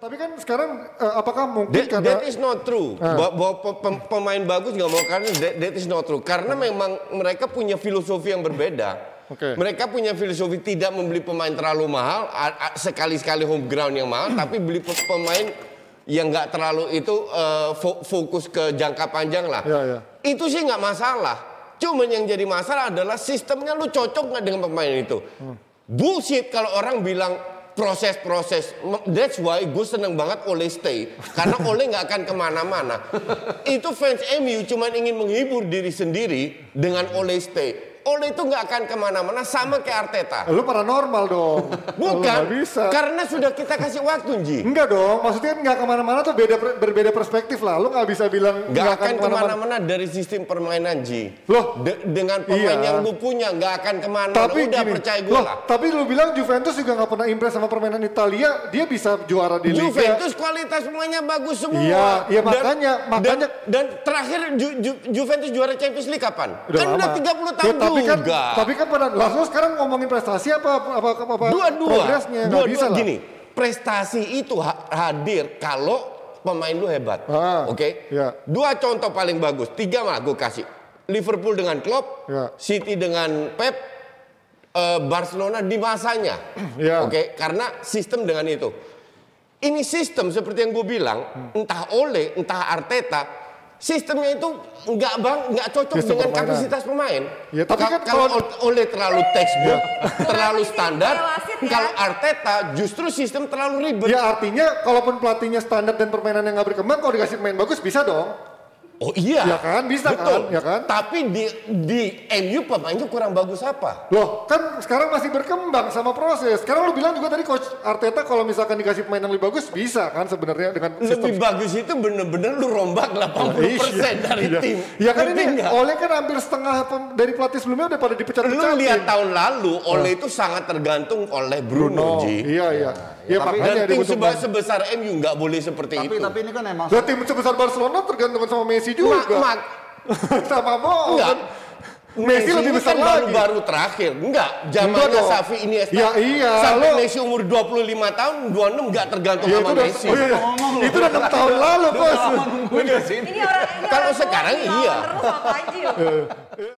Tapi kan sekarang apakah mungkin that is not true. Bahwa pemain bagus nggak mau karena that is not true. Karena memang mereka punya filosofi yang berbeda. Mereka punya filosofi tidak membeli pemain terlalu mahal, sekali-sekali home ground yang mahal, tapi beli pemain yang nggak terlalu itu fokus ke jangka panjang lah. Itu sih nggak masalah. Cuman yang jadi masalah adalah sistemnya lu cocok nggak dengan pemain itu. Bullshit kalau orang bilang proses-proses. That's why gue seneng banget Ole stay. Karena Ole gak akan kemana-mana. Itu fans MU cuman ingin menghibur diri sendiri dengan Ole stay. Ole itu gak akan kemana-mana sama kayak Arteta. Lu paranormal dong. Bukan. Karena sudah kita kasih waktu, Ji. Enggak dong. Maksudnya gak kemana-mana tuh berbeda perspektif lah. Lu gak bisa bilang gak akan kemana-mana dari sistem permainan, Ji. Loh? Dengan pemain yang lu punya gak akan kemana-mana. Udah gini, percaya gue lah. Tapi lu bilang Juventus juga gak pernah impress sama permainan Italia. Dia bisa juara di Liga. Juventus kualitas semuanya bagus semua. Iya makanya. Dan terakhir Juventus juara Champions League kapan? Udah kan lama. Udah 30 tahun. Tapi kan pada langsung sekarang ngomongin prestasi apa progresnya nggak bisa lah. Gini, prestasi itu hadir kalau pemain lu hebat, Dua contoh paling bagus, tiga mah gue kasih. Liverpool dengan Klopp, City dengan Pep, Barcelona di masanya, Karena sistem dengan itu. Ini sistem seperti yang gue bilang, entah Ole, entah Arteta. Sistemnya itu nggak cocok dengan kapasitas pemain. Ya, tapi kan kalau Ole terlalu textbook, terlalu standar, kalau Arteta justru sistem terlalu ribet. Ya artinya, kalaupun pelatihnya standar dan permainannya nggak berkembang, kalau dikasih pemain bagus bisa dong. Oh iya. Ya kan, bisa betul. Kan. Ya kan. Tapi di MU pemainnya kurang bagus apa? Loh, kan sekarang masih berkembang sama proses. Sekarang lu bilang juga tadi Coach Arteta kalau misalkan dikasih pemain yang lebih bagus bisa kan sebenarnya dengan sistem. Lebih bagus itu bener-bener lu rombak 80% dari tim. Ya kan ini Ole kan hampir setengah dari pelatih sebelumnya udah pada dipecat-pecat. Lu lihat tahun lalu Ole itu sangat tergantung oleh Bruno. Iya. Dan tim sebesar MU nggak boleh seperti itu. Tapi ini kan emang. Dan tim sebesar Barcelona tergantung sama Messi juga. Sama bohong. Messi lebih besar kan lagi. Baru terakhir. Enggak. Zamannya Xavi Iniesta. Sampai Messi umur 25 tahun, 26 enggak tergantung sama Messi. Itu udah 6 tahun lalu, Bos. Kalau sekarang iya.